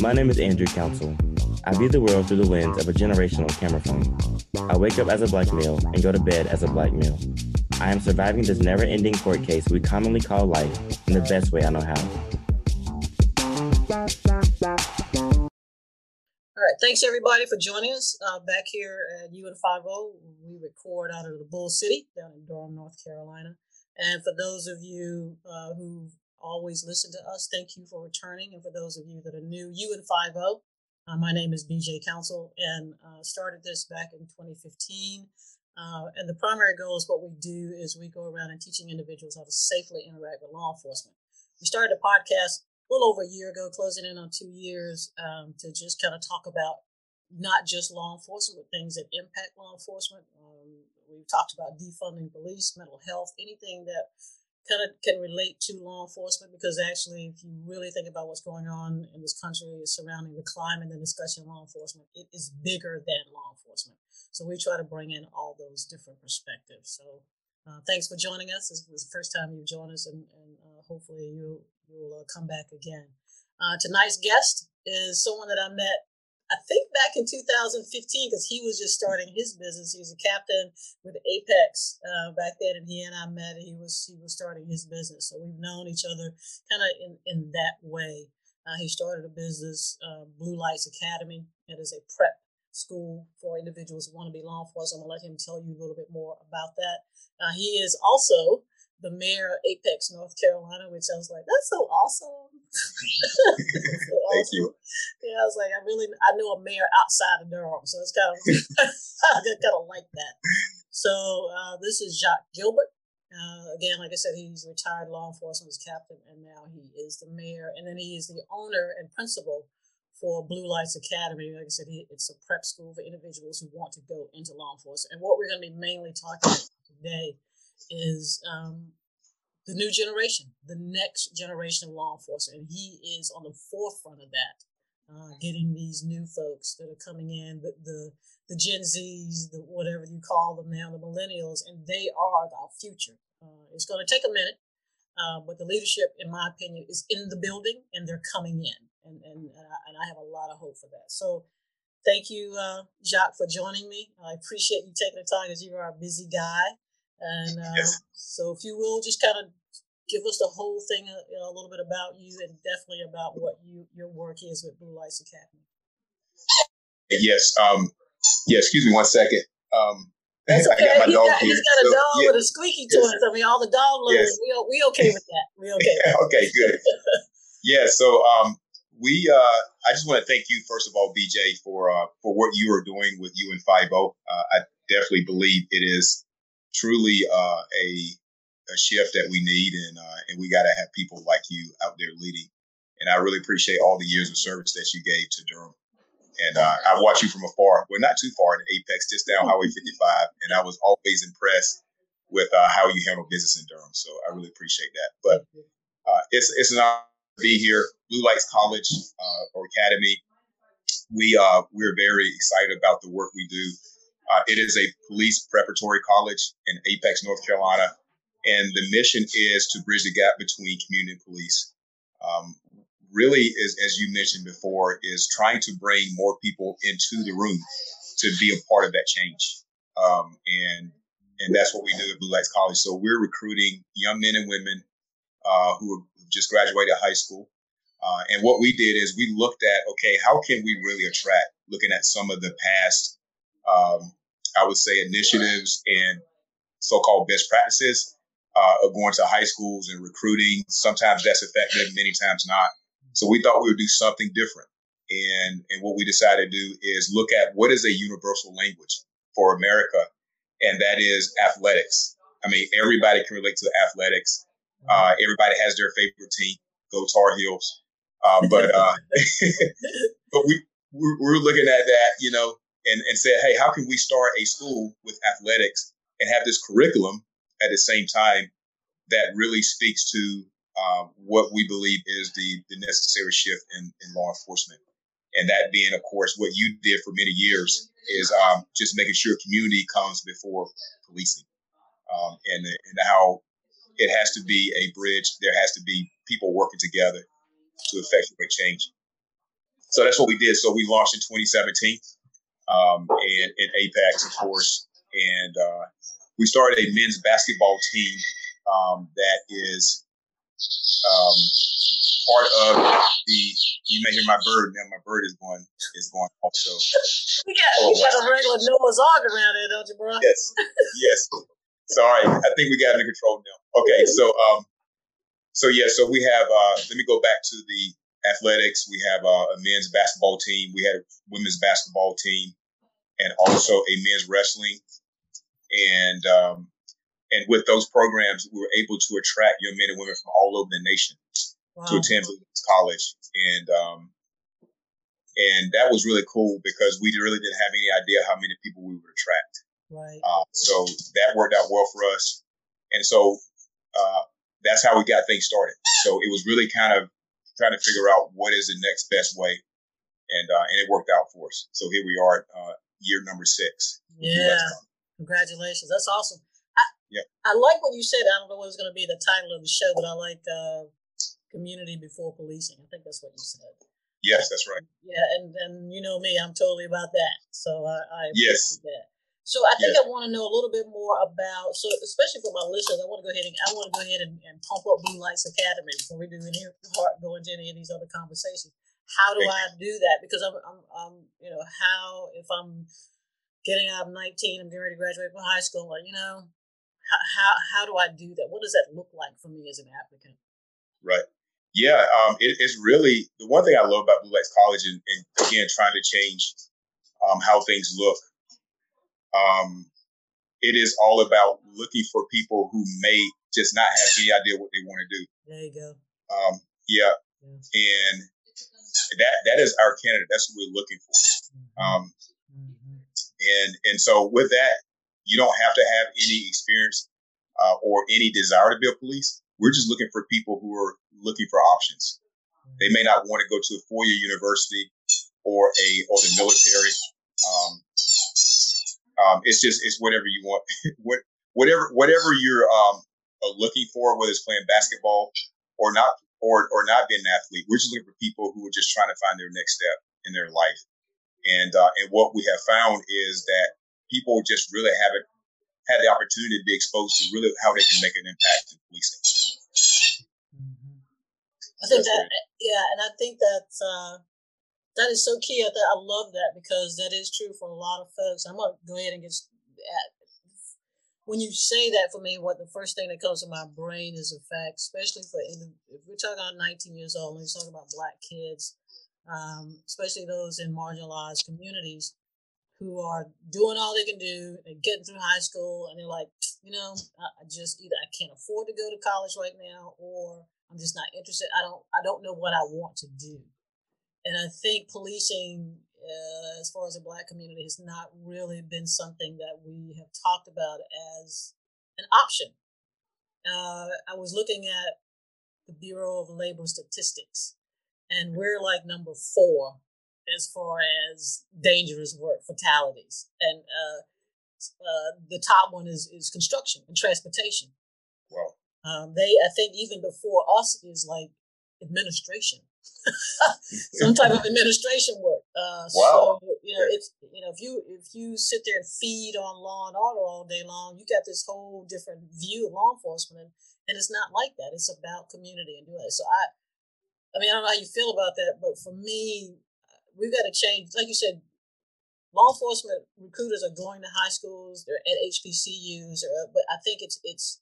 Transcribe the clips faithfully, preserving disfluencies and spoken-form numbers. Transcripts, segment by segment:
My name is Andrew Counsel. I view the world through the lens of a generational camera phone. I wake up as a black male and go to bed as a black male. I am surviving this never-ending court case we commonly call life in the best way I know how. All right, thanks everybody for joining us uh, back here at U N five oh. We record out of the Bull City down in Durham, North Carolina. And for those of you uh, who always listen to us, thank you for returning. And for those of you that are new, U N five oh, uh, my name is B J Counsel, and uh, started this back in twenty fifteen. Uh, and the primary goal is what we do is we go around and teaching individuals how to safely interact with law enforcement. We started a podcast a little over a year ago, closing in on two years, um, to just kind of talk about not just law enforcement, but things that impact law enforcement. Um, we've talked about defunding police, mental health, anything that kind of can relate to law enforcement, because actually, if you really think about what's going on in this country surrounding the climate and discussion of law enforcement, it is bigger than law enforcement. So we try to bring in all those different perspectives. So uh, thanks for joining us. This was the first time you've joined us, and, and uh, hopefully you'll We'll uh, come back again. Uh, tonight's guest is someone that I met, I think, back in two thousand fifteen, because he was just starting his business. He was a captain with Apex uh, back then, and he and I met. He was he was starting his business, so we've known each other kind of in, in that way. Uh, he started a business, uh, Blue Lights Academy. It is a prep school for individuals who want to be law enforcement. I'm going to let him tell you a little bit more about that. Uh, he is also the mayor of Apex, North Carolina, which I was like, that's so awesome. That's so Thank awesome. you. Yeah, I was like, I really, I know a mayor outside of Durham, so it's kind of, I kind of like that. So uh, this is Jacques Gilbert. Uh, again, like I said, he's retired law enforcement, he's captain, and now he is the mayor. And then he is the owner and principal for Blue Lights Academy. Like I said, he, it's a prep school for individuals who want to go into law enforcement. And what we're going to be mainly talking about today is um, the new generation, the next generation of law enforcement. And he is on the forefront of that, uh, getting these new folks that are coming in, the, the the Gen Zs, the whatever you call them now, the millennials, and they are our future. Uh, it's going to take a minute, uh, but the leadership, in my opinion, is in the building, and they're coming in. And, and, and I have a lot of hope for that. So thank you, uh, Jacques, for joining me. I appreciate you taking the time, because you are a busy guy. And uh, yes. So if you will, just kind of give us the whole thing, a, you know, a little bit about you, and definitely about what you, your work is with Blue Lights Academy. Yes. Um, yeah, excuse me one second. Um, That's okay. I got my he's dog got, here. He's got a dog so, yeah. with a squeaky yes. toy. I mean, all the dog lovers, yes. we, we okay with that. We okay with that. Okay, good. Yeah, so um, we, uh, I just want to thank you, first of all, B J, for uh, for what you are doing with U N five oh. Uh, I definitely believe it is truly uh, a a shift that we need, and uh, and we got to have people like you out there leading. And I really appreciate all the years of service that you gave to Durham. And uh, I watched you from afar. Well, not too far in Apex, just down Highway fifty-five. And I was always impressed with uh, how you handle business in Durham. So I really appreciate that. But uh, it's it's an honor to be here. Blue Lights College uh, or Academy. We uh, we're very excited about the work we do. Uh, it is a police preparatory college in Apex, North Carolina, and the mission is to bridge the gap between community and police. Um, really, is, as you mentioned before, is trying to bring more people into the room to be a part of that change. Um, and and that's what we do at Blue Lights College. So we're recruiting young men and women uh, who have just graduated high school. Uh, and what we did is we looked at, okay, how can we really attract, looking at some of the past Um, I would say initiatives and so-called best practices uh, of going to high schools and recruiting. Sometimes that's effective, many times not. So we thought we would do something different. And, and what we decided to do is look at what is a universal language for America, and that is athletics. I mean, everybody can relate to athletics. Uh, everybody has their favorite team. Go Tar Heels. Uh, but uh, but we we're looking at that, you know, and and say, hey, how can we start a school with athletics and have this curriculum at the same time that really speaks to uh, what we believe is the the necessary shift in, in law enforcement, and that being, of course, what you did for many years is um, just making sure community comes before policing, um, and and how it has to be a bridge. There has to be people working together to effectuate change. So that's what we did. So we launched in twenty seventeen um, and in Apex, of course. And uh, we started a men's basketball team um, that is um, part of the, you may hear my bird. Now my bird is going, is going off. So you got, you got a regular Noah's Ark around there, don't you, bro? Yes. Yes. Sorry. I think we got it under control now. Okay. So, um, So, yeah, so we have, uh, let me go back to the athletics. We have uh, a men's basketball team. We had a women's basketball team and also a men's wrestling. And um, and with those programs, we were able to attract young men and women from all over the nation wow. to attend Blue Lights College. And, um, and that was really cool because we really didn't have any idea how many people we would attract. Right. Uh, so that worked out well for us. And so... Uh, that's how we got things started. So it was really kind of trying to figure out what is the next best way. And uh, and it worked out for us. So here we are, uh, year number six. Yeah. Congratulations. That's awesome. I, yeah. I like what you said. I don't know what was going to be the title of the show, but I like uh, community before policing. I think that's what you said. Yes, that's right. Yeah. And, and you know me, I'm totally about that. So I, I appreciate yes. that. So I think yes. I want to know a little bit more about, so especially for my listeners, I want to go ahead and I want to go ahead and, and pump up Blue Lights Academy before we do any part go into any of these other conversations. How do Thank I you. do that? Because I'm, I'm, I'm, you know, how if I'm getting out of nineteen, I'm getting ready to graduate from high school, like, you know, how how how do I do that? What does that look like for me as an applicant? Right. Yeah. Um. It, it's really the one thing I love about Blue Lights College, and, and again, trying to change um how things look. Um, it is all about looking for people who may just not have any idea what they want to do. There you go. Um, yeah. yeah. And that, that is our candidate. That's what we're looking for. Um, mm-hmm. and, and so with that, you don't have to have any experience, uh, or any desire to be a police. We're just looking for people who are looking for options. Mm-hmm. They may not want to go to a four-year university or a, or the military. Um, Um, it's just, it's whatever you want, what, whatever, whatever you're um, looking for, whether it's playing basketball or not, or, or not being an athlete. We're just looking for people who are just trying to find their next step in their life. And, uh, and what we have found is that people just really haven't had the opportunity to be exposed to really how they can make an impact in policing. I think that's that, yeah. And I think that's, uh, that is so key. I, th- I love that because that is true for a lot of folks. I'm going to go ahead and get at when you say that for me, what the first thing that comes to my brain is a fact, especially for if we're talking about nineteen years old, let's talk about Black kids, um, especially those in marginalized communities who are doing all they can do. They're getting through high school and they're like, you know, I, I just either I can't afford to go to college right now, or I'm just not interested. I don't I don't know what I want to do. And I think policing, uh, as far as the Black community, has not really been something that we have talked about as an option. Uh, I was looking at the Bureau of Labor Statistics, and we're like number four as far as dangerous work fatalities. And uh, uh, the top one is, is construction and transportation. Wow. Um, they, I think even before us is like administration. Some type of administration work. Uh, wow. So you know, it's you know, if you if you sit there and feed on law and order all day long, you got this whole different view of law enforcement, and, and it's not like that. It's about community and doing it. So I, I mean, I don't know how you feel about that, but for me, we've got to change. Like you said, law enforcement recruiters are going to high schools. They're at H B C Us, or but I think it's it's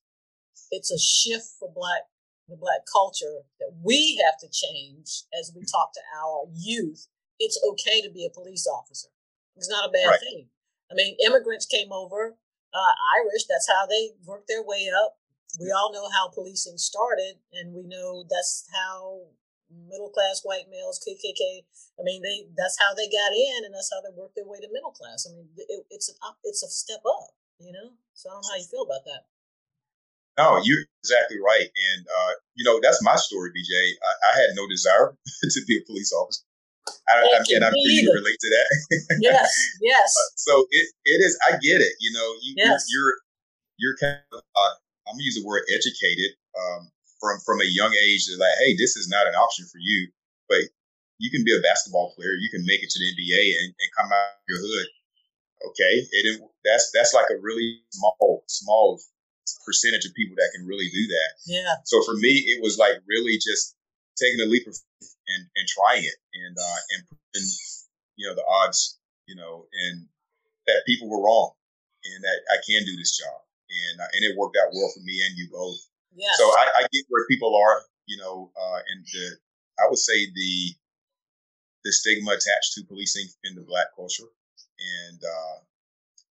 it's a shift for black. the Black culture that we have to change as we talk to our youth. It's okay to be a police officer. It's not a bad right. thing. I mean, immigrants came over, uh, Irish, that's how they worked their way up. We all know how policing started, and we know that's how middle class white males, K K K. I mean, they that's how they got in, and that's how they worked their way to middle class. I mean, it, it's an up, it's a step up, you know. So I don't know how you feel about that. No, you're exactly right, and uh, you know that's my story, B J. I, I had no desire to be a police officer. I, I mean, I'm sure you relate to that. Yes, yes. Uh, so it it is. I get it. You know, you, yes. you're you're kind of. Uh, I'm gonna use the word educated um, from from a young age. They're like, hey, this is not an option for you, but you can be a basketball player. You can make it to the N B A and, and come out of your hood. Okay, it, it that's that's like a really small small. percentage of people that can really do that. Yeah. So for me, it was like really just taking a leap of faith and, and trying it and, uh, and, and, you know, the odds, you know, and that people were wrong and that I can do this job. And, uh, and it worked out well for me and you both. Yeah. So I, I get where people are, you know, uh, and the, I would say the, the stigma attached to policing in the Black culture and, uh,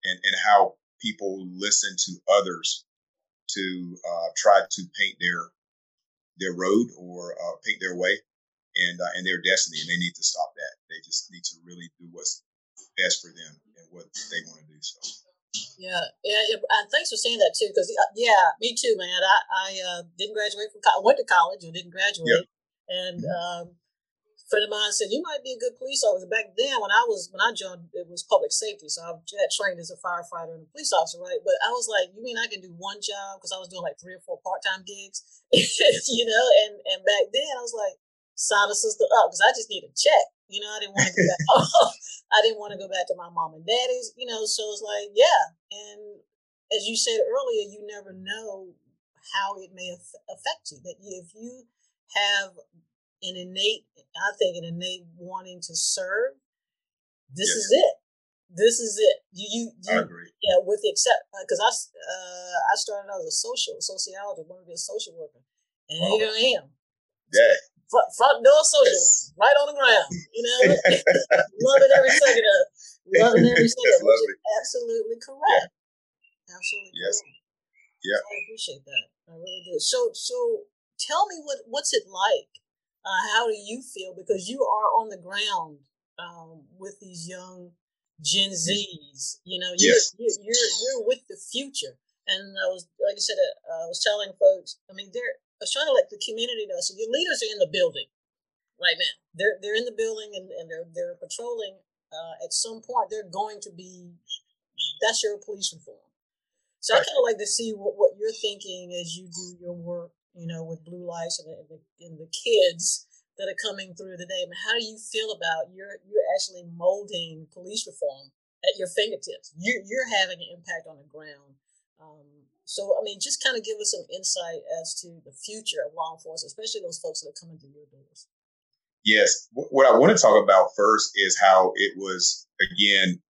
and, and how people listen to others to uh, try to paint their their road or uh, paint their way and uh, and their destiny, and they need to stop that. They just need to really do what's best for them and what they want to do. So, yeah, yeah, and thanks for saying that too, because yeah, me too, man. I I uh, didn't graduate from college. I went to college and didn't graduate, yep. and. Mm-hmm. Um, A friend of mine said, you might be a good police officer. Back then, when I was when I joined, it was public safety. So I got trained as a firefighter and a police officer, right? But I was like, you mean I can do one job? Because I was doing like three or four part-time gigs, you know? And and back then, I was like, sign a sister up because I just need a check. You know, I didn't want to go back. I didn't want to go back to my mom and daddy's, you know? So it's like, yeah. And as you said earlier, you never know how it may affect you. That if you have... an innate, I think, an innate wanting to serve. This yes. is it. This is it. You, you, you I agree. Yeah, with the except because I, uh, I started out as a social sociologist, wanted to be a social worker, and wow. here I am. Yeah. Front, front door social, yes. worker, right on the ground. You know, loving every second of, loving every second, which is absolutely correct. Yeah. Absolutely. Yes. Correct. Yeah. So I appreciate that. I really do. So, so tell me what what's it like. Uh, how do you feel? Because you are on the ground um, with these young Gen Zs. You know, you're, yes. you're, you're you're with the future. And I was, like I said, uh, I was telling folks. I mean, they're I was trying to let the community know. So your leaders are in the building right now. They're they're in the building and, and they're they're patrolling. Uh, at some point, they're going to be. That's your police reform. So right. I kind of like to see what, what you're thinking as you do your work. You know, with Blue Lights and the, and the kids that are coming through today. I mean, how do you feel about you're you're actually molding police reform at your fingertips? You you're having an impact on the ground. Um, so, I mean, just kind of give us some insight as to the future of law enforcement, especially those folks that are coming through your doors. Yes, what I want to talk about first is how it was again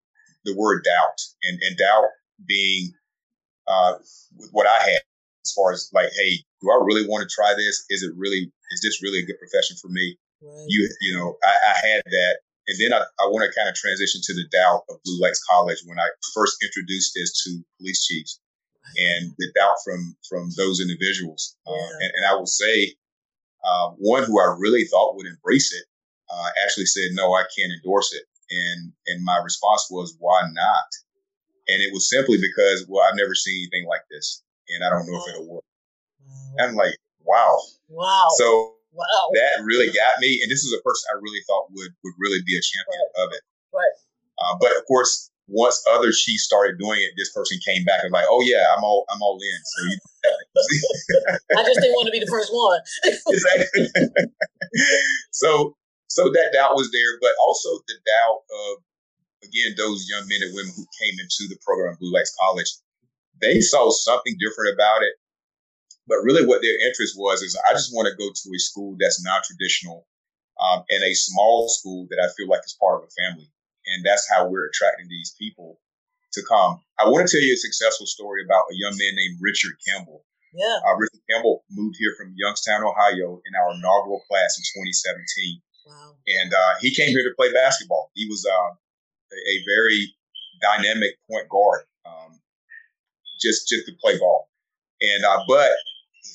the word doubt and and doubt being uh, what I had. As far as like, hey, do I really want to try this? Is it really, is this really a good profession for me? Right. You you know, I, I had that. And then I, I want to kind of transition to the doubt of Blue Lights College when I first introduced this to police chiefs and the doubt from from those individuals. Yeah. Uh, and, and I will say uh, one who I really thought would embrace it uh, actually said, no, I can't endorse it. And and my response was, why not? And it was simply because, well, I've never seen anything like this. And I don't know wow. if it'll work. Wow. I'm like, wow. Wow. So wow. that really got me. And this is a person I really thought would, would really be a champion right. of it. Right. Uh, but of course, once other chiefs started doing it, this person came back and was like, oh yeah, I'm all, I'm all in. So you I just didn't want to be the first one. Exactly. So, so that doubt was there, but also the doubt of, again, those young men and women who came into the program at Blue Lights College. They saw something different about it, but really what their interest was is I just want to go to a school that's non-traditional um, and a small school that I feel like is part of a family. And that's how we're attracting these people to come. I want to tell you a successful story about a young man named Richard Campbell. Yeah. Uh, Richard Campbell moved here from Youngstown, Ohio in our inaugural class in twenty seventeen. Wow. And uh, he came here to play basketball. He was uh, a very dynamic point guard. Um, Just, just to play ball, and uh, but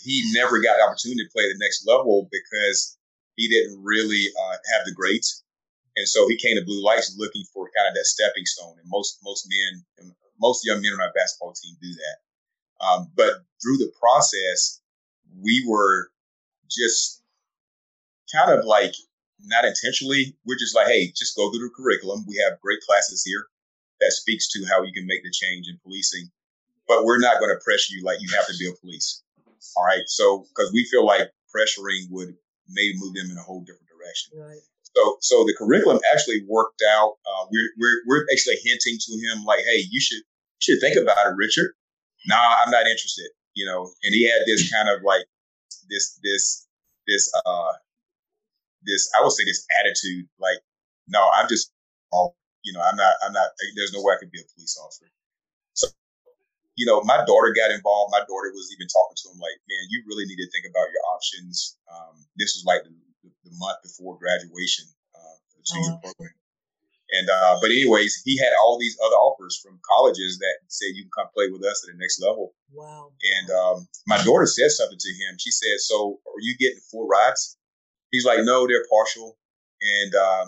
he never got the opportunity to play at the next level because he didn't really uh, have the grades. And so he came to Blue Lights looking for kind of that stepping stone. And most most men, most young men on our basketball team do that. Um, but through the process, we were just kind of like, not intentionally, we're just like, hey, just go through the curriculum. We have great classes here that speaks to how you can make the change in policing. But we're not going to pressure you like you have to be a police. All right. So because we feel like pressuring would maybe move them in a whole different direction. Right. So, so the curriculum actually worked out. Uh, we're, we're, we're actually hinting to him like, hey, you should, you should think about it, Richard. Nah, I'm not interested, you know? And he had this kind of like this, this, this, uh, this, I would say this attitude, like, no, I'm just, you know, I'm not, I'm not, there's no way I could be a police officer. So, you know, my daughter got involved. My daughter was even talking to him like, man, you really need to think about your options. Um, this was like the, the month before graduation, uh, for the two-year oh, wow. program. And, uh, but anyways, he had all these other offers from colleges that said, you can come play with us at the next level. Wow. And, um, my daughter said something to him. She said, so are you getting full rides? He's like, no, they're partial. And, um,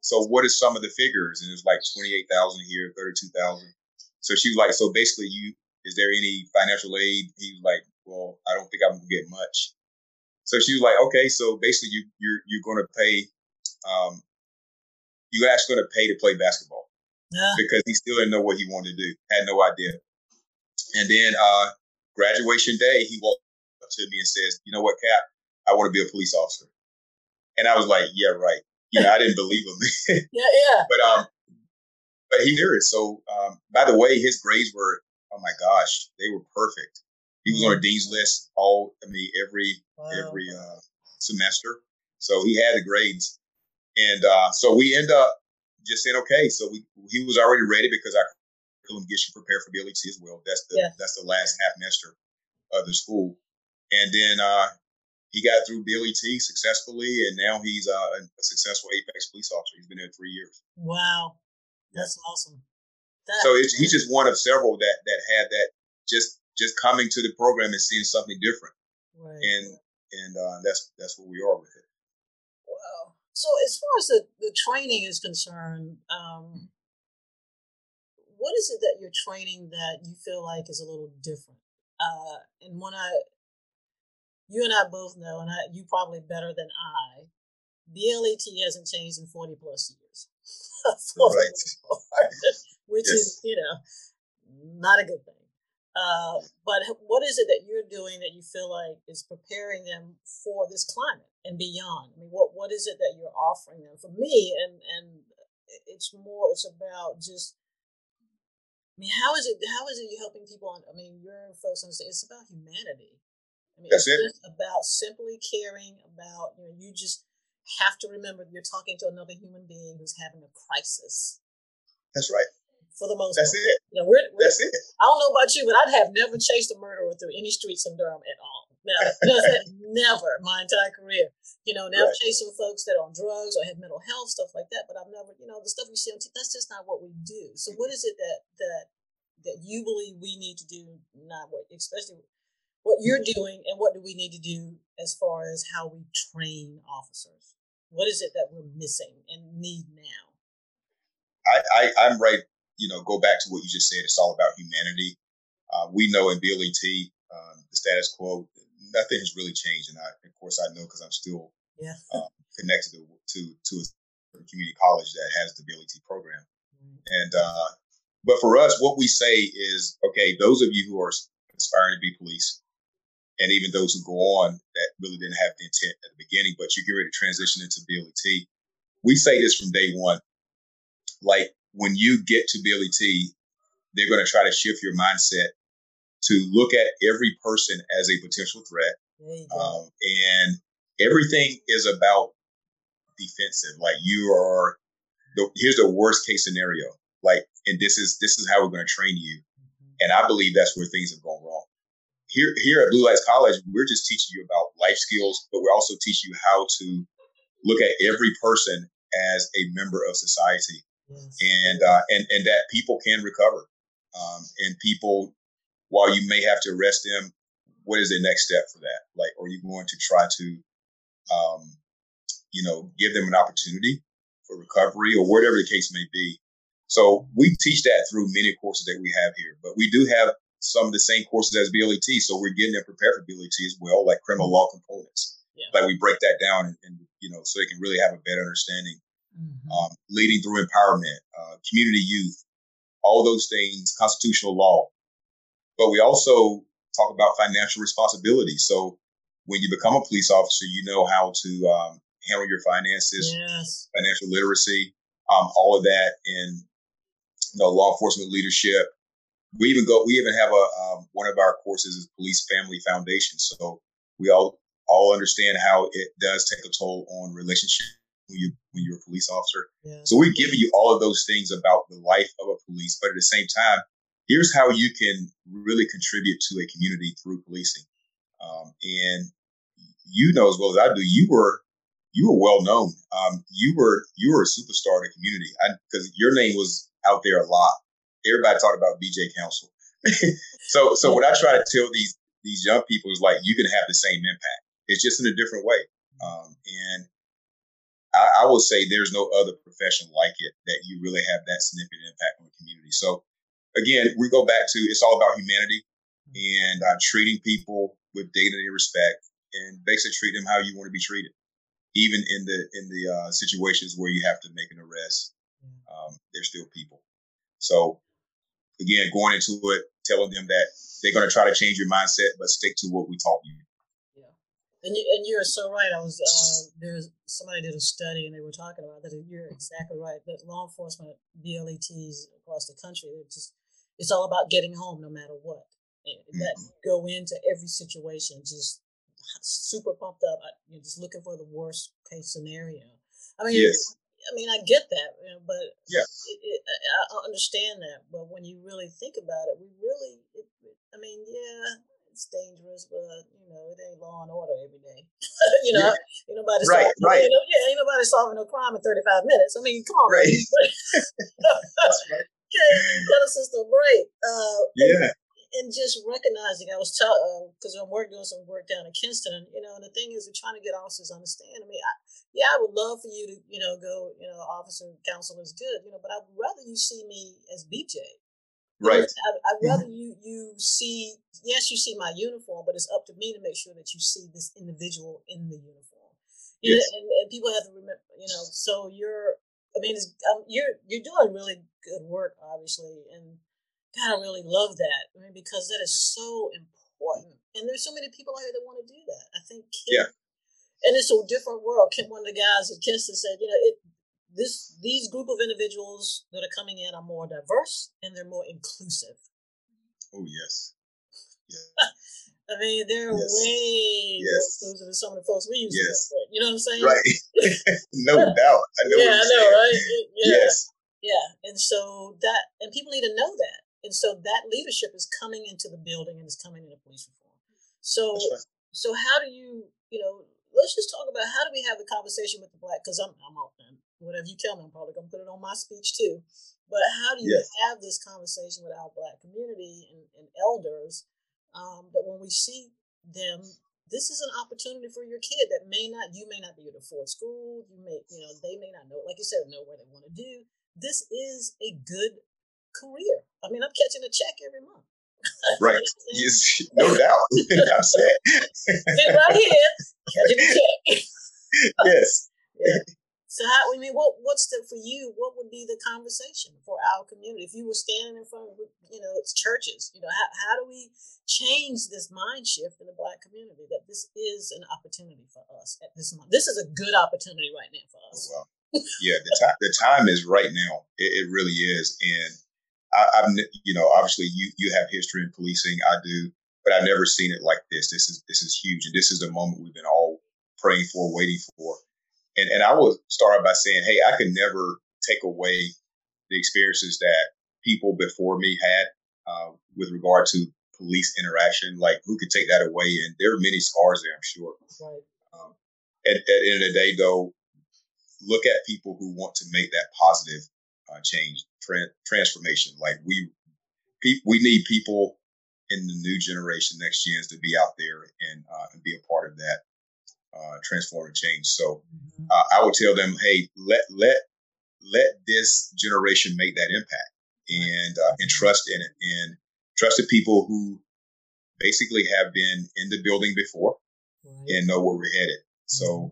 so what is some of the figures? And it's like twenty-eight thousand here, thirty-two thousand. So she was like, so basically you, is there any financial aid? He was like, well, I don't think I'm going to get much. So she was like, okay, so basically you, you're, you're going to pay, um, you actually going to pay to play basketball yeah. because he still didn't know what he wanted to do. Had no idea. And then, uh, graduation day, he walked up to me and says, you know what, Cap, I want to be a police officer. And I was like, yeah, right. You know, I didn't believe him. yeah. Yeah. But, um, but he knew it. So, um, by the way, his grades were, oh my gosh, they were perfect. He was on a dean's list all, I mean, every, wow. every, uh, semester. So he had the grades. And, uh, so we end up just saying, okay, so we, he was already ready because our curriculum gets you prepared for B L E T as well. That's the, yeah. that's the last half semester of the school. And then, uh, he got through B L E T successfully. And now he's uh, a successful Apex police officer. He's been there three years. Wow. That's yeah. awesome. That's so it's, he's just one of several that, that had that just, Just coming to the program and seeing something different, right. and and uh, that's that's where we are with it. Wow! So as far as the, the training is concerned, um, what is it that you're training that you feel like is a little different? Uh, and when I, you and I both know, and I, you probably better than I, B L E T hasn't changed in forty plus years, for right. part, which yes. is you know not a good thing. Uh, but what is it that you're doing that you feel like is preparing them for this climate and beyond? I mean, what, what is it that you're offering them? For me, and, and it's more, it's about just, I mean, how is it, how is it you're helping people on, I mean, your folks understand it's about humanity. I mean, That's it's it. just about simply caring about, you know, you just have to remember you're talking to another human being who's having a crisis. That's right. For the most part. That's it. You know, we're, we're, That's it. I don't know about you, but I'd have never chased a murderer through any streets in Durham at all. Never, never my entire career. You know, now right. chasing folks that are on drugs or have mental health, stuff like that. But I've never, you know, the stuff you see on T V, that's just not what we do. So what is it that that that you believe we need to do, not what, especially what you're doing and what do we need to do as far as how we train officers? What is it that we're missing and need now? I, I I'm right. You know, go back to what you just said. It's all about humanity. Uh, we know in B L E T, um, the status quo, nothing has really changed. And I, of course, I know because I'm still yeah. uh, connected to, to to a community college that has the B L E T program. Mm-hmm. And uh, but for us, what we say is, okay, those of you who are aspiring to be police, and even those who go on that really didn't have the intent at the beginning, but you get ready to transition into B L E T. We say this from day one, like. When you get to B L E T, they're going to try to shift your mindset to look at every person as a potential threat. Mm-hmm. Um, and everything is about defensive. Like you are, the, here's the worst case scenario. Like, and this is, this is how we're going to train you. Mm-hmm. And I believe that's where things have gone wrong. Here, here at Blue Lights College, we're just teaching you about life skills, but we're also teaching you how to look at every person as a member of society. And, uh, and, and that people can recover. Um, and people, while you may have to arrest them, what is the next step for that? Like, are you going to try to, um, you know, give them an opportunity for recovery or whatever the case may be. So we teach that through many courses that we have here, but we do have some of the same courses as B L E T. So we're getting them prepared for B L E T as well, like criminal law components. Yeah. Like we break that down and, and, you know, so they can really have a better understanding. Mm-hmm. Um, leading through empowerment, uh, community youth, all those things, constitutional law. But we also talk about financial responsibility. So when you become a police officer, you know how to um, handle your finances, yes. financial literacy, um, all of that, and you know, law enforcement leadership. We even go. We even have a um, one of our courses is Police Family Foundation. So we all all understand how it does take a toll on relationships when you when you're a police officer. Yeah. So we're giving you all of those things about the life of a police, but at the same time, here's how you can really contribute to a community through policing. Um, and you know as well as I do, you were you were well known. Um, you were you were a superstar in the community because your name was out there a lot. Everybody talked about B J Council. so so what I try to tell these these young people is like, you can have the same impact. It's just in a different way. Um, and I, I will say there's no other profession like it that you really have that significant impact on the community. So again, we go back to, it's all about humanity and uh, treating people with dignity and respect, and basically treat them how you want to be treated. Even in the, in the uh, situations where you have to make an arrest, um, they're still people. So again, going into it, telling them that they're going to try to change your mindset, but stick to what we taught you. And, you, and you're so right. I was uh, there's somebody did a study and they were talking about that. You're exactly right. That law enforcement, B L E Ts across the country, it's just it's all about getting home no matter what. And that go into every situation just super pumped up. You're just looking for the worst case scenario. I mean, yes. I mean, I get that, you know, but yeah, it, it, I understand that. But when you really think about it, we really, it, I mean, yeah. It's dangerous, but you know it ain't law and order every day. you know, yeah. ain't nobody right, solving, right. You know, yeah, ain't nobody solving no crime in thirty-five minutes. I mean, come on, right? That's right. Yeah, cut us a break. Uh, yeah, and, and just recognizing, I was talking because I'm working doing some work down in Kinston. You know, and the thing is, we're trying to get officers to understand. I mean, I, yeah, I would love for you to, you know, go, you know, officer counsel is good, you know, but I'd rather you see me as B J. Right. I'd, I'd rather you, you see, yes, you see my uniform, but it's up to me to make sure that you see this individual in the uniform. You yes. know, and, and people have to remember, you know, so you're, I mean, it's, um, you're you're doing really good work, obviously. And God, I really love that. I mean, because that is so important. And there's so many people out here that want to do that. I think, Kim, yeah. And it's a different world. Kim, one of the guys at Kinston said, you know, it, This these group of individuals that are coming in are more diverse and they're more inclusive. Oh yes, yeah. I mean they're yes. way yes. more inclusive than some of the folks we used yes. to. With, you know what I'm saying? Right. No doubt. I know. Yeah, what I know, saying. Right? It, yeah. Yes. Yeah, and so that, and people need to know that, and so that leadership is coming into the building and is coming into police reform. So, right. so how do you, you know? Let's just talk about how do we have the conversation with the Black, because I'm I'm open. Whatever you tell me, I'm probably going to put it on my speech too. But how do you yes. have this conversation with our Black community and, and elders um, that when we see them, this is an opportunity for your kid that may not, you may not be able to afford school. You may, you know, they may not know, like you said, know what they want to do. This is a good career. I mean, I'm catching a check every month. Right. Yes, no doubt. I'm sad. Sit right here. Catching a check. Yes. Yeah. So how, I mean, what, what's the, for you, what would be the conversation for our community? If you were standing in front of, you know, it's churches, you know, how, how do we change this mind shift in the Black community that this is an opportunity for us at this moment? This is a good opportunity right now for us. Oh, well, yeah, the time, the time is right now. It, it really is. And I, I've, you know, obviously you, you have history in policing. I do, but I've never seen it like this. This is, this is huge. And this is the moment we've been all praying for, waiting for. And and I will start by saying, hey, I can never take away the experiences that people before me had uh, with regard to police interaction. Like, who could take that away? And there are many scars there, I'm sure. Right. Um, at, at the end of the day, though, look at people who want to make that positive uh, change, tra- transformation. Like, we pe- we need people in the new generation, next gens, to be out there and, uh, and be a part of that. uh, transformative change. So mm-hmm. uh, I would tell them, hey, let let let this generation make that impact, and uh, and trust in it, and trust the people who basically have been in the building before right. and know where we're headed. So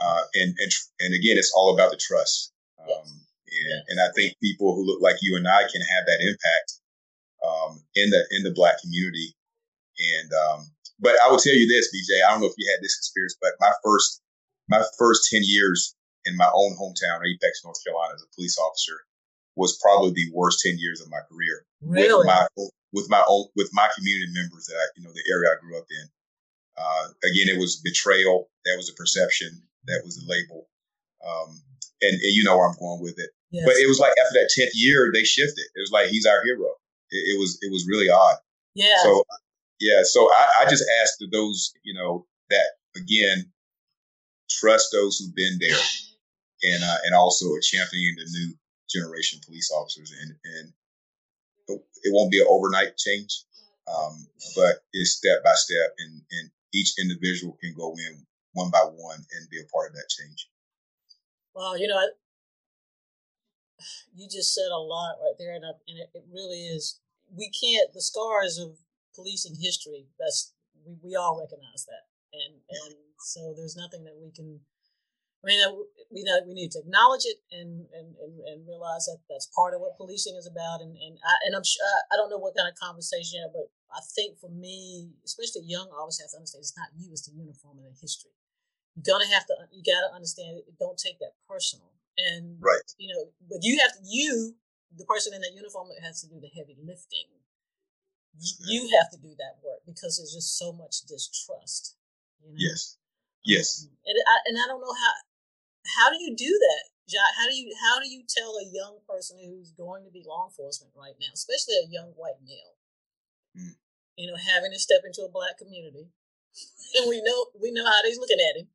uh, and and and again, it's all about the trust. Um, yes. And, and I think people who look like you and I can have that impact um, in the in the Black community. And um, but I will tell you this, B J, I don't know if you had this experience, but my first my first ten years in my own hometown, Apex, North Carolina, as a police officer, was probably the worst ten years of my career. Really? With my with my own with my community members that I, you know, the area I grew up in. Uh, again, it was betrayal. That was a perception. That was a label. Um, and, and you know where I'm going with it. Yes. But it was like after that tenth year, they shifted. It was like, he's our hero. It, it was it was really odd. Yeah. So yeah. So I, I just asked those, you know, that again, trust those who've been there, and uh, and also championing the new generation police officers. And and it won't be an overnight change, um, but it's step by step, and and each individual can go in one by one and be a part of that change. Well, you know. I- You just said a lot right there, and, I, and it, it really is. We can't, the scars of policing history, that's, we, we all recognize that. And and so there's nothing that we can, I mean, we know we need to acknowledge it and, and, and, and realize that that's part of what policing is about. And, and, I, and I'm sure, I don't know what kind of conversation, but I think for me, especially young officers, have to understand it's not you, it's the uniform and the history. You're going to have to, you got to understand it, don't take that personal. And, right. you know, but you have to, you, the person in that uniform that has to do the heavy lifting, you, you have to do that work because there's just so much distrust. You know? Yes. Yes. Um, and I and I don't know how, how do you do that, Jacques? How do you, how do you tell a young person who's going to be law enforcement right now, especially a young white male, mm. you know, having to step into a Black community and we know, we know how they're looking at him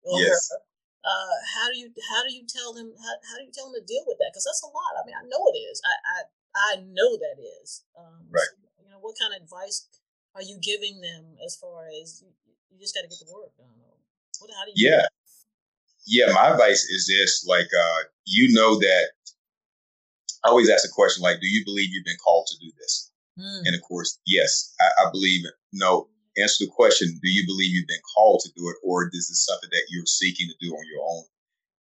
or yes. her. Uh, how do you how do you tell them how, how do you tell them to deal with that? Because that's a lot. I mean, I know it is. I I, I know that is. Um, right. So, you know, what kind of advice are you giving them as far as you, you just got to get the work done? What how do you? Yeah, yeah. My advice is this: like, uh, you know that I always ask the question, like, do you believe you've been called to do this? Mm. And of course, yes, I, I believe it. No. Answer the question, do you believe you've been called to do it, or this is something that you're seeking to do on your own?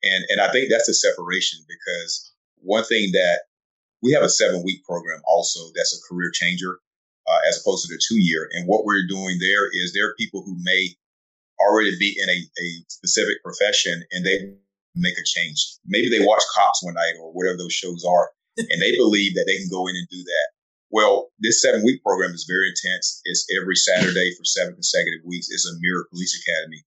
And and I think that's a separation, because one thing that we have a seven week program also that's a career changer uh, as opposed to the two year. And what we're doing there is there are people who may already be in a, a specific profession and they make a change. Maybe they watch Cops one night or whatever those shows are, and they believe that they can go in and do that. Well, this seven-week program is very intense. It's every Saturday for seven consecutive weeks. It's a mirror police academy.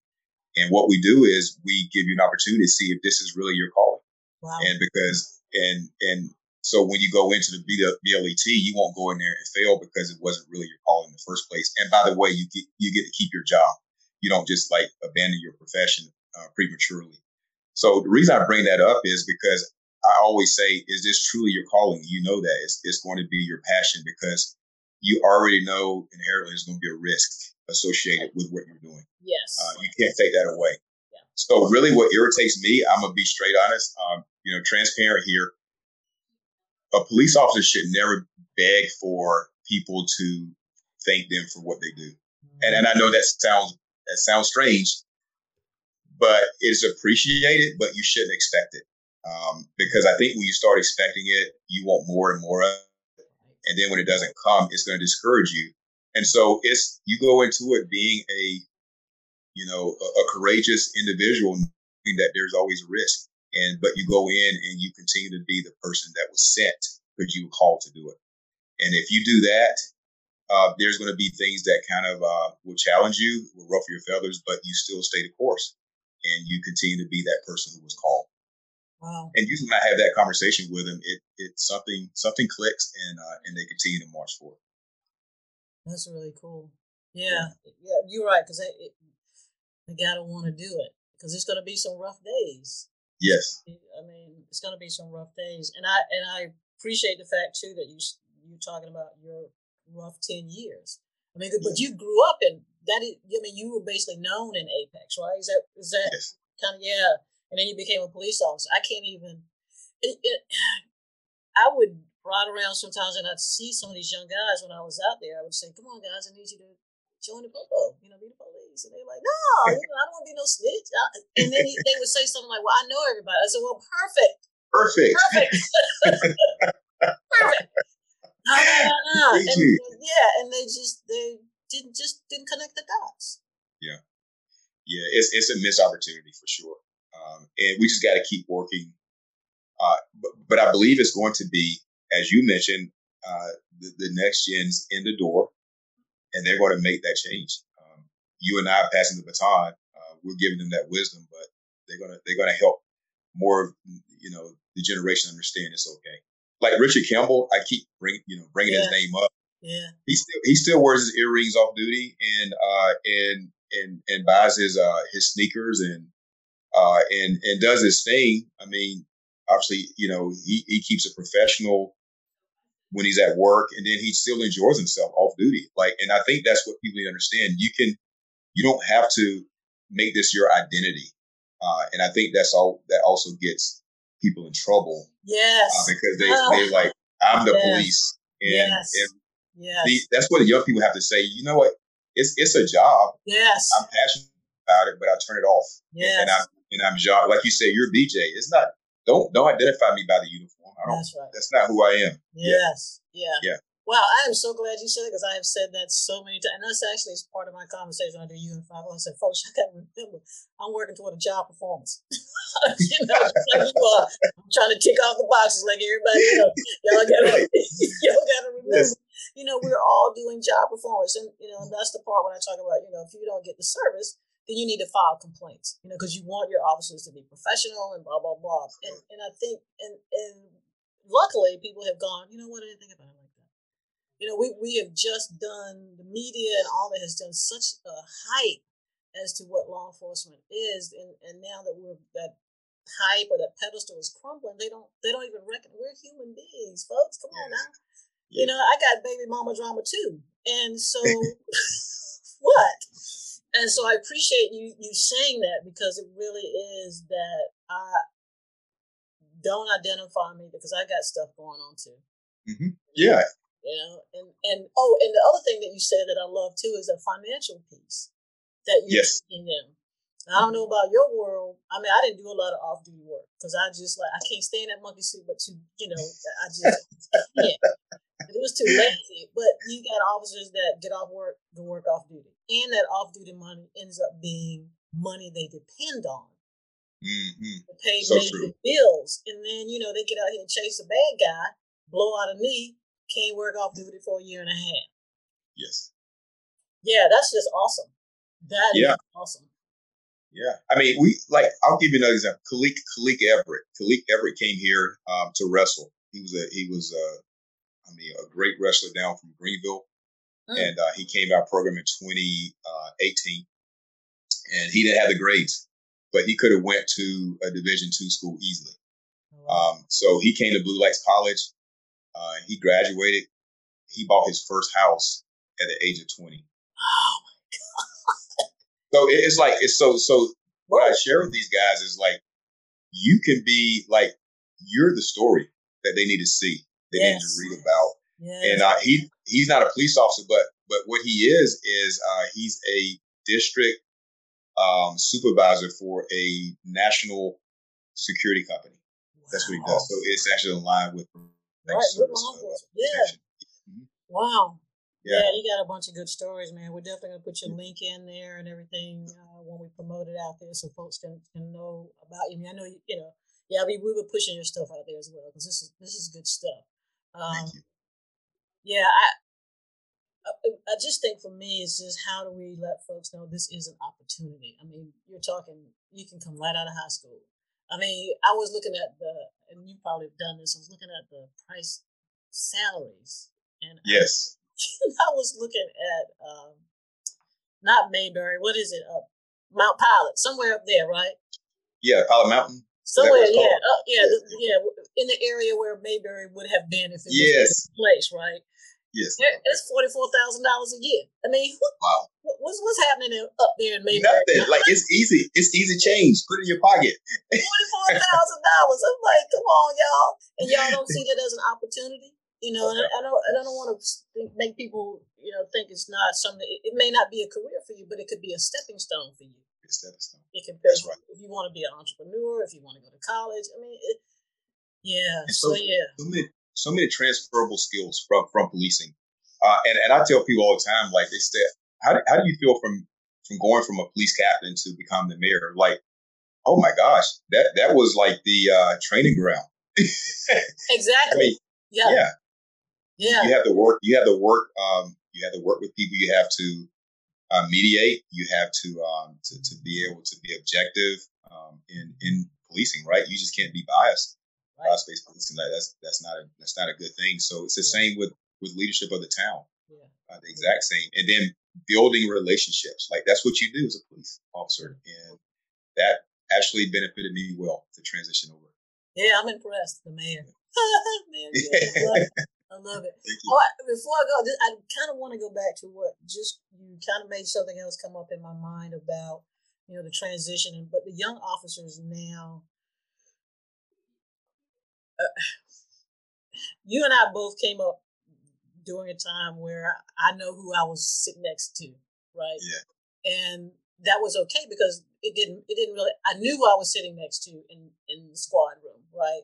And what we do is we give you an opportunity to see if this is really your calling. Wow. And because and and so when you go into the B L E T, you won't go in there and fail because it wasn't really your calling in the first place. And by the way, you get, you get to keep your job. You don't just like abandon your profession uh, prematurely. So the reason I bring that up is because I always say, is this truly your calling? You know that it's, it's going to be your passion, because you already know inherently there's going to be a risk associated with what you're doing. Yes. Uh, you can't take that away. Yeah. So really what irritates me, I'm going to be straight honest, um, you know, transparent here. A police officer should never beg for people to thank them for what they do. Mm-hmm. And and I know that sounds that sounds strange, but it's appreciated, but you shouldn't expect it. Um, because I think when you start expecting it, you want more and more of it. And then when it doesn't come, it's going to discourage you. And so it's, you go into it being a, you know, a, a courageous individual, knowing that there's always a risk. And, but you go in and you continue to be the person that was sent because you were called to do it. And if you do that, uh, there's going to be things that kind of, uh, will challenge you, will ruffle your feathers, but you still stay the course and you continue to be that person who was called. Wow. And usually when I have that conversation with them, it it's something something clicks and uh, and they continue to march forward. That's really cool. Yeah, yeah, yeah you're right, because they, they gotta want to do it, because there's gonna be some rough days. Yes, I mean it's gonna be some rough days, and I and I appreciate the fact too that you you're talking about your rough ten years. I I mean, but you grew up in that. Is, I mean, you were basically known in Apex, right? Is that is that yes. kind of yeah? And then you became a police officer. I can't even. It, it, I would ride around sometimes, and I'd see some of these young guys when I was out there. I would say, "Come on, guys, I need you to join the Popo, you know, be the police." And they're like, "No, you know, I don't want to be no snitch." I, and then he, they would say something like, "Well, I know everybody." I said, "Well, perfect, perfect, perfect, perfect." How did I know? And, yeah, and they just they didn't just didn't connect the dots. Yeah, yeah, it's it's a missed opportunity for sure, um, and we just got to keep working. Uh, but, but I believe it's going to be, as you mentioned, uh, the, the next gen's in the door, and they're going to make that change. Um, you and I are passing the baton. Uh, we're giving them that wisdom, but they're gonna they're gonna help more. You know, the generation understand it's okay. Like Richard Campbell, I keep bring, you know bringing yeah. his name up. Yeah, he still he still wears his earrings off duty, and uh, and and and buys his uh, his sneakers, and uh, and and does his thing. I mean, obviously, you know, he, he keeps a professional when he's at work, and then he still enjoys himself off duty. Like, and I think that's what people need to understand. You can, you don't have to make this your identity. Uh, and I think that's all that also gets people in trouble. Yes. Uh, because they, oh. they're like, I'm the yes. police. And, yes. and yes. The, that's what the young people have to say. You know what? It's, it's a job. Yes. I'm passionate about it, but I turn it off. Yes. And, and I'm, and I'm Jacques, like you said, you're B J. It's not, Don't don't identify me by the uniform. I don't. That's right. That's not who I am. Yes. Yeah. Yeah. Wow. I am so glad you said that, because I have said that so many times. And that's actually part of my conversation under U N five oh. I said, folks, I got to remember, I'm working toward a job performance. You know, like you are. I'm trying to tick off the boxes like everybody else. Y'all got to y'all got to remember. Yes. You know, we're all doing job performance, and you know, and that's the part when I talk about, you know, if you don't get the service, then you need to file complaints, you know, because you want your officers to be professional and blah, blah, blah. And and I think, and and luckily people have gone, you know what, I didn't think about it like that. You know, we, we have just done, the media and all that has done such a hype as to what law enforcement is. And, and now that we're, that hype or that pedestal is crumbling, they don't, they don't even reckon we're human beings, folks. Come on now. Yeah. You know, I got baby mama drama too. And so what? And so I appreciate you you saying that, because it really is that I don't identify me, because I got stuff going on too. Mm-hmm. Yeah. You know, and, and, oh, and the other thing that you said that I love too is that financial piece that you're yes. in them. Now, I don't know about your world. I mean, I didn't do a lot of off-duty work, because I just like, I can't stay in that monkey suit, but to, you know, I just can't. It was too lazy, but you got officers that get off work to work off duty, and that off duty money ends up being money they depend on mm-hmm. to pay so basic bills. And then, you know, they get out here and chase a bad guy, blow out a knee, can't work off duty for a year and a half. Yes. Yeah, that's just awesome. That yeah. is awesome. Yeah. I mean, we like, I'll give you another example. Kalik, Kalik Everett. Kalik Everett came here um, to wrestle. He was a, he was a, I mean, a great wrestler down from Greenville. Oh. And uh, he came to our program in twenty eighteen, and he didn't have the grades, but he could have went to a Division two school easily. Oh. Um, so he came to Blue Lights College. Uh, he graduated. He bought his first house at the age of twenty. Oh my God. So it, it's like, it's so, so what I share with these guys is like, you can be like, you're the story that they need to see. They yes. need to read about. Yes. And uh, he he's not a police officer, but but what he is, is uh, he's a district um, supervisor for a national security company. Wow. That's what he does. So it's actually aligned with. Right, with law enforcement. Yeah. Mm-hmm. Wow. Yeah. yeah, you got a bunch of good stories, man. We're definitely going to put your mm-hmm. link in there and everything uh, when we promote it out there, so folks can, can know about you. I mean, I know, you, you know, yeah, we, we were pushing your stuff out there as well, because this is, this is good stuff. Um, Thank you. Yeah, I, I I just think for me, it's just how do we let folks know this is an opportunity? I mean, you're talking, you can come right out of high school. I mean, I was looking at the, and you probably have done this, I was looking at the price salaries. And yes. I, I was looking at, um, not Mayberry, what is it? Uh, Mount Pilot, somewhere up there, right? Yeah, Pilot Mountain. Somewhere, yeah, uh, yeah, yeah, yeah, in the area where Mayberry would have been if it yes. was a place, right? Yes. That's forty-four thousand dollars a year. I mean, what, wow. what, what's what's happening in, up there in Mayberry? Nothing. Like, it's easy. It's easy change. Put it in your pocket. forty-four thousand dollars. I'm like, come on, y'all. And y'all don't see that as an opportunity. You know, okay. and I don't, I don't want to make people, you know, think it's not something. It, it may not be a career for you, but it could be a stepping stone for you. A stepping stone. It can. That's right. If you want to be an entrepreneur, if you want to go to college, I mean, it, yeah. And so, so yeah, so many, so many transferable skills from from policing, uh, and and I tell people all the time, like they said, how do, how do you feel from from going from a police captain to becoming the mayor? Like, oh my gosh, that that was like the uh, training ground. Exactly. I mean, yeah. yeah. Yeah, you have to work. You have to work. Um, you have to work with people. You have to uh, mediate. You have to, um, to to be able to be objective um, in in policing. Right? You just can't be biased. Right. Bias-based policing. Like, that's that's not a that's not a good thing. So it's the yeah. same with, with leadership of the town. Yeah. Uh, the exact same. And then building relationships. Like, that's what you do as a police officer. And that actually benefited me well to transition over. Yeah, I'm impressed. The man. Man, yeah. I love it. Right, before I go, I kind of want to go back to what just you kind of made something else come up in my mind about, you know, the transition. And but the young officers now, uh, you and I both came up during a time where I, I know who I was sitting next to, right? Yeah. And that was okay because it didn't. It didn't really. I knew who I was sitting next to in in the squad room, right?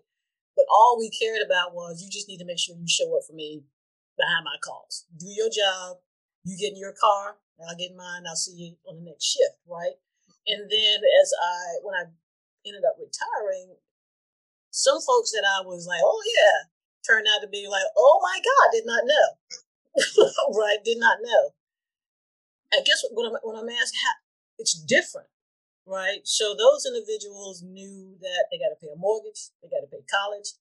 But all we cared about was you just need to make sure you show up for me behind my calls. Do your job. You get in your car. I'll get in mine. I'll see you on the next shift, right? And then as I, when I ended up retiring, some folks that I was like, oh, yeah, turned out to be like, oh, my God, did not know. Right? Did not know. I guess when I'm, when I'm asked, how, it's different. Right. So those individuals knew that they got to pay a mortgage, they got to pay college.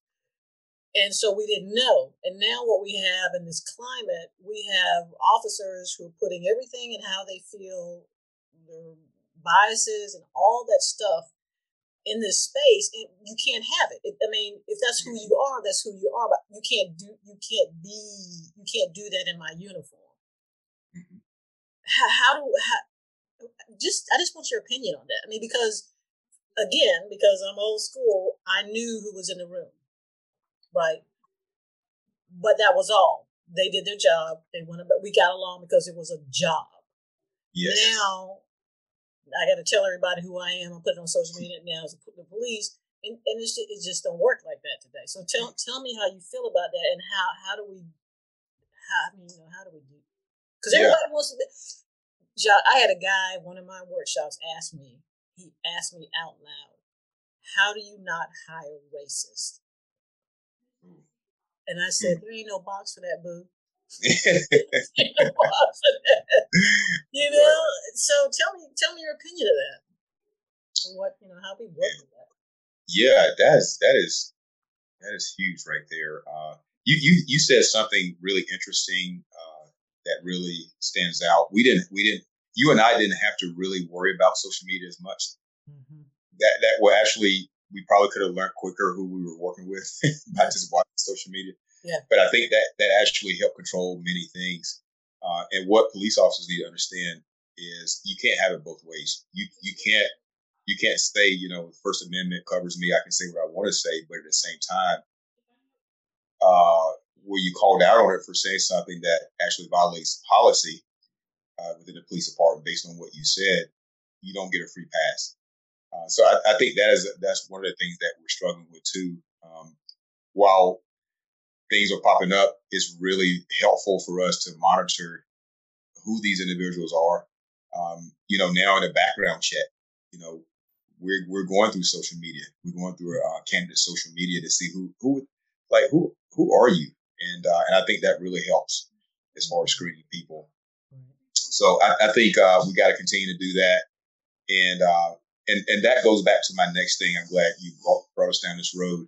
And so we didn't know. And now what we have in this climate, we have officers who are putting everything and how they feel, their biases and all that stuff in this space. And you can't have it. it. I mean, if that's who you are, that's who you are. But you can't do you can't be you can't do that in my uniform. Mm-hmm. How, how do how, Just, I just want your opinion on that. I mean, because, again, because I'm old school, I knew who was in the room, right? But that was all. They did their job. They went, but we got along because it was a job. Yes. Now, I got to tell everybody who I am. I put it on social media now as the police, and, and it's, it just don't work like that today. So tell tell me how you feel about that, and how how do we, how I mean, you know, how do we do? Because everybody yeah. wants to. Be, I had a guy, one of my workshops, asked me, he asked me out loud, how do you not hire racists? Mm. And I said, mm. there ain't no box for that, boo. There ain't no box for that. You know? Right. So tell me tell me your opinion of that. What, you know, how we work with that. Yeah, that is that is that is huge right there. Uh, you, you, you said something really interesting. Uh, That really stands out. We didn't. We didn't. You and I didn't have to really worry about social media as much. Mm-hmm. That that well, actually, we probably could have learned quicker who we were working with by just watching social media. Yeah. But I think that that actually helped control many things. Uh, and what police officers need to understand is you can't have it both ways. You you can't you can't say, you know, the First Amendment covers me. I can say what I want to say, but at the same time. Uh, Where you called out on it for saying something that actually violates policy uh, within the police department based on what you said, you don't get a free pass. Uh, so I, I think that is that's one of the things that we're struggling with too. Um, while things are popping up, it's really helpful for us to monitor who these individuals are. Um, you know, now in a background check, you know, we're we're going through social media, we're going through uh, candidate social media to see who who like who who are you. And uh, and I think that really helps as far as screening people. So I, I think uh, we got to continue to do that. And uh, and and that goes back to my next thing. I'm glad you brought, brought us down this road.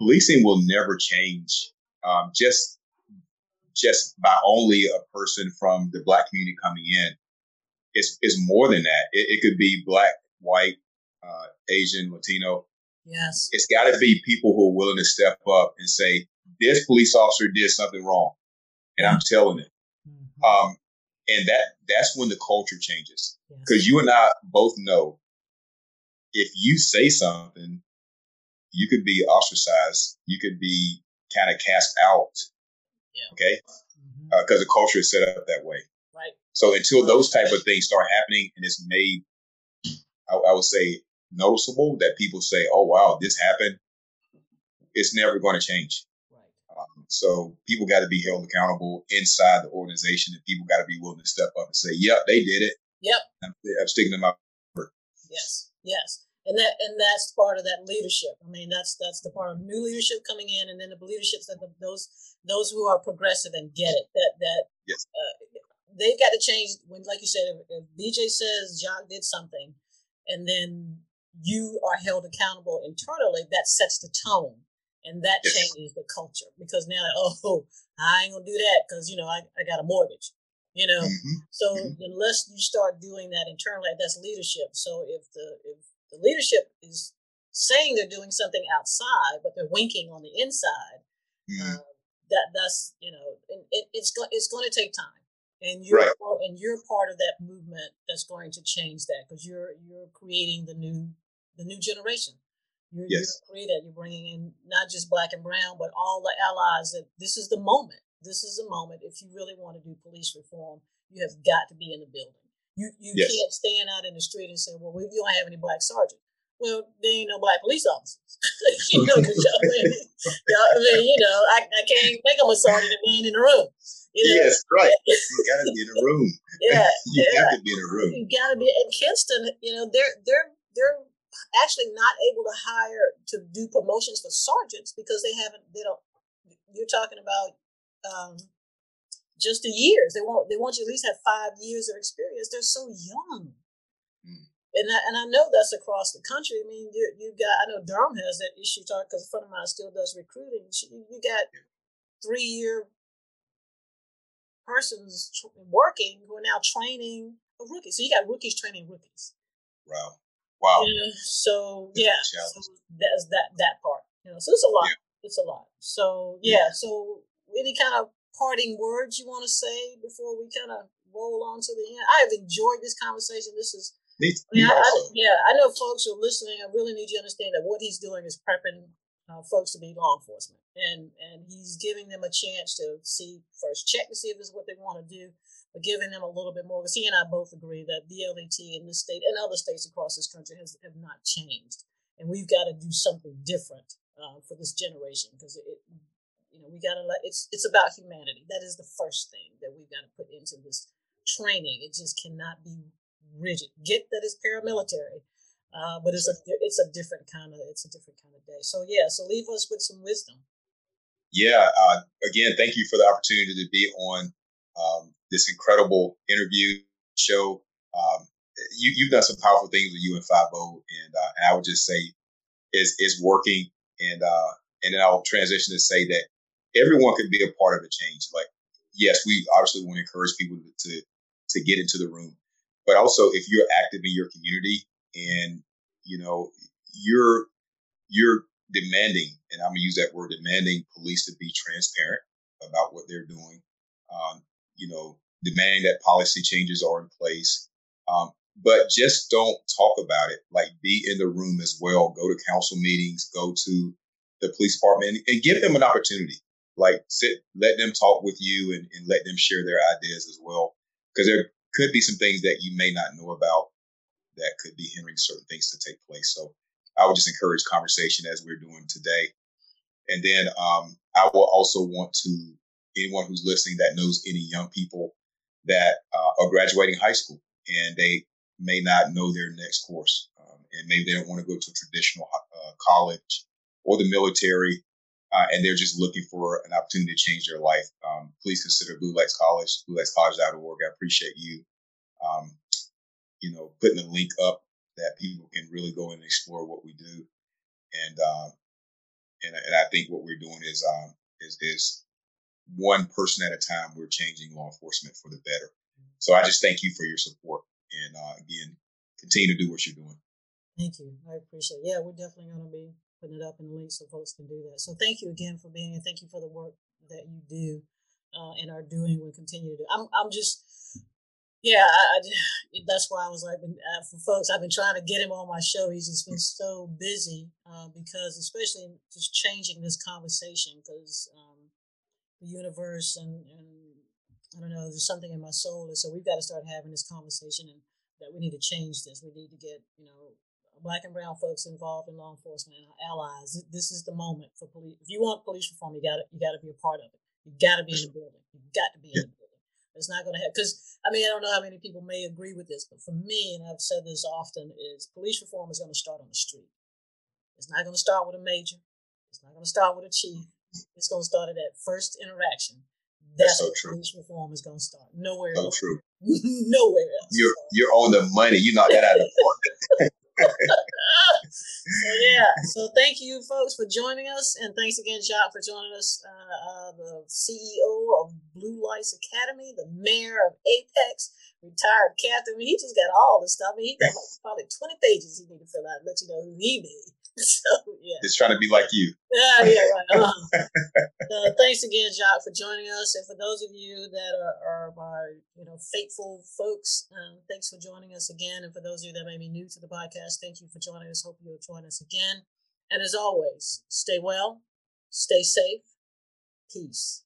Policing will never change um, just just by only a person from the Black community coming in. It's, it's more than that. It, it could be Black, white, uh, Asian, Latino. Yes. It's got to be people who are willing to step up and say, this police officer did something wrong. and I'm telling it. Mm-hmm. Um, and that that's when the culture changes, because you and I both know if you say something, you could be ostracized. You could be kind of cast out. Yeah. Okay. Because mm-hmm. uh, the culture is set up that way. Right. So until those type of things start happening and it's made, I, I would say, noticeable that people say, oh, wow, this happened. It's never going to change. Right. Um, so people got to be held accountable inside the organization, and people got to be willing to step up and say, yep, they did it. Yep. I'm, I'm sticking to my word. Yes. Yes. And that and that's part of that leadership. I mean, that's that's the part of new leadership coming in, and then the leaderships that the, those those who are progressive and get it. That that yes. uh, they've got to change. When, like you said, if, if B J says Jacques did something, and then you are held accountable internally, that sets the tone, and that yes. changes the culture. Because now, oh, I ain't gonna do that because you know I, I got a mortgage. You know, mm-hmm. so mm-hmm. unless you start doing that internally, that's leadership. So if the if The leadership is saying they're doing something outside, but they're winking on the inside. Mm-hmm. Uh, that that's you know, it, it, it's go, it's going to take time, and you're right. and you're part of that movement that's going to change that, because you're you're creating the new the new generation. You're, yes. you're creating that. You're bringing in not just black and brown, but all the allies. That this is the moment. This is the moment. If you really want to do police reform, you have got to be in the building. You you yes. can't stand out in the street and say, well, we don't have any black sergeants. Well, there ain't no black police officers. you know, because y'all, y'all, I mean, you know, I, I can't make them a sergeant if we ain't in the room. You know? Yes, right. You got to be in the room. Yeah, you yeah. got to be in the room. You got to be. And Kinston, you know, they're they're they're actually not able to hire to do promotions for sergeants because they haven't. They don't. You're talking about. Um, Just the years they want, they want you to at least have five years of experience. They're so young, mm. and I, and I know that's across the country. I mean, you you got I know Durham has that issue talk because a friend of mine still does recruiting. She, you got three year persons tr- working who are now training a rookie. So you got rookies training rookies. Wow, wow. You know, so that's yeah, so that's that that part. You know, so it's a lot. Yeah. It's a lot. So yeah, yeah. so any kind of parting words you want to say before we kind of roll on to the end? I have enjoyed this conversation. This is, I mean, I, I, yeah, I know folks who are listening. I really need you to understand that what he's doing is prepping uh, folks to be law enforcement, and and he's giving them a chance to see first check to see if this is what they want to do, but giving them a little bit more. Because he and I both agree that B L E T in this state and other states across this country has have not changed, and we've got to do something different uh, for this generation because it. it You know, we gotta let it's it's about humanity. That is the first thing that we've got to put into this training. It just cannot be rigid. Get that it's paramilitary, uh, but it's a it's a different kind of it's a different kind of day. So yeah, so leave us with some wisdom. Yeah. Uh, again, thank you for the opportunity to be on um, this incredible interview show. Um, you you've done some powerful things with U N five oh, and uh, and I would just say it's it's working, and uh, and then I'll transition to say that. Everyone can be a part of a change. Like, yes, we obviously want to encourage people to to get into the room, but also if you're active in your community and you know you're you're demanding, and I'm gonna use that word, demanding police to be transparent about what they're doing. Um, you know, demanding that policy changes are in place, um, but just don't talk about it. Like, be in the room as well. Go to council meetings. Go to the police department and, and give them an opportunity. Like, sit, let them talk with you and, and let them share their ideas as well. Because there could be some things that you may not know about that could be hindering certain things to take place. So I would just encourage conversation as we're doing today. And then um, I will also want to, anyone who's listening that knows any young people that uh, are graduating high school and they may not know their next course, um, and maybe they don't want to go to a traditional uh, college or the military. Uh, and they're just looking for an opportunity to change their life. Um, please consider Blue Lights College, Blue Lights College dot org. I appreciate you, um, you know, putting a link up that people can really go in and explore what we do. And uh, and and I think what we're doing is um, is is one person at a time. We're changing law enforcement for the better. So I just thank you for your support, and uh, again, continue to do what you're doing. Thank you. I appreciate it. Yeah, we're definitely going to be putting it up in the link so folks can do that. So thank you again for being here. Thank you for the work that you do uh, and are doing will continue to do. I'm I'm just, yeah, I, I, that's why I was like, for folks, I've been trying to get him on my show. He's just been so busy uh, because, especially just changing this conversation, because um, the universe and, and I don't know, there's something in my soul. And so we've got to start having this conversation, and that we need to change this. We need to get, you know, Black and brown folks involved in law enforcement and our allies. This is the moment for police. If you want police reform, you got you got to be a part of it. You got to be in the building. You got to be in the building. It's not going to happen because I mean I don't know how many people may agree with this, but for me, and I've said this often, is police reform is going to start on the street. It's not going to start with a major. It's not going to start with a chief. It's going to start at that first interaction. That's, That's so where true. Police reform is going to start. Nowhere so else. True. Nowhere else. You're you're on the money. You knocked that out of the park. So yeah, so thank you folks for joining us, and thanks again, Jacques, for joining us, uh, uh, the C E O of Blue Lights Academy, the mayor of Apex, retired captain. I mean, he just got all this stuff. I mean, he got like probably twenty pages he need to fill out and let you know who he is. So yeah, just trying to be like you. Yeah, yeah, right. Uh-huh. So thanks again, Jacques, for joining us, and for those of you that are, are my, you know, faithful folks, um, thanks for joining us again. And for those of you that may be new to the podcast, thank you for joining us. Hope you'll join us again. And as always, stay well, stay safe, peace.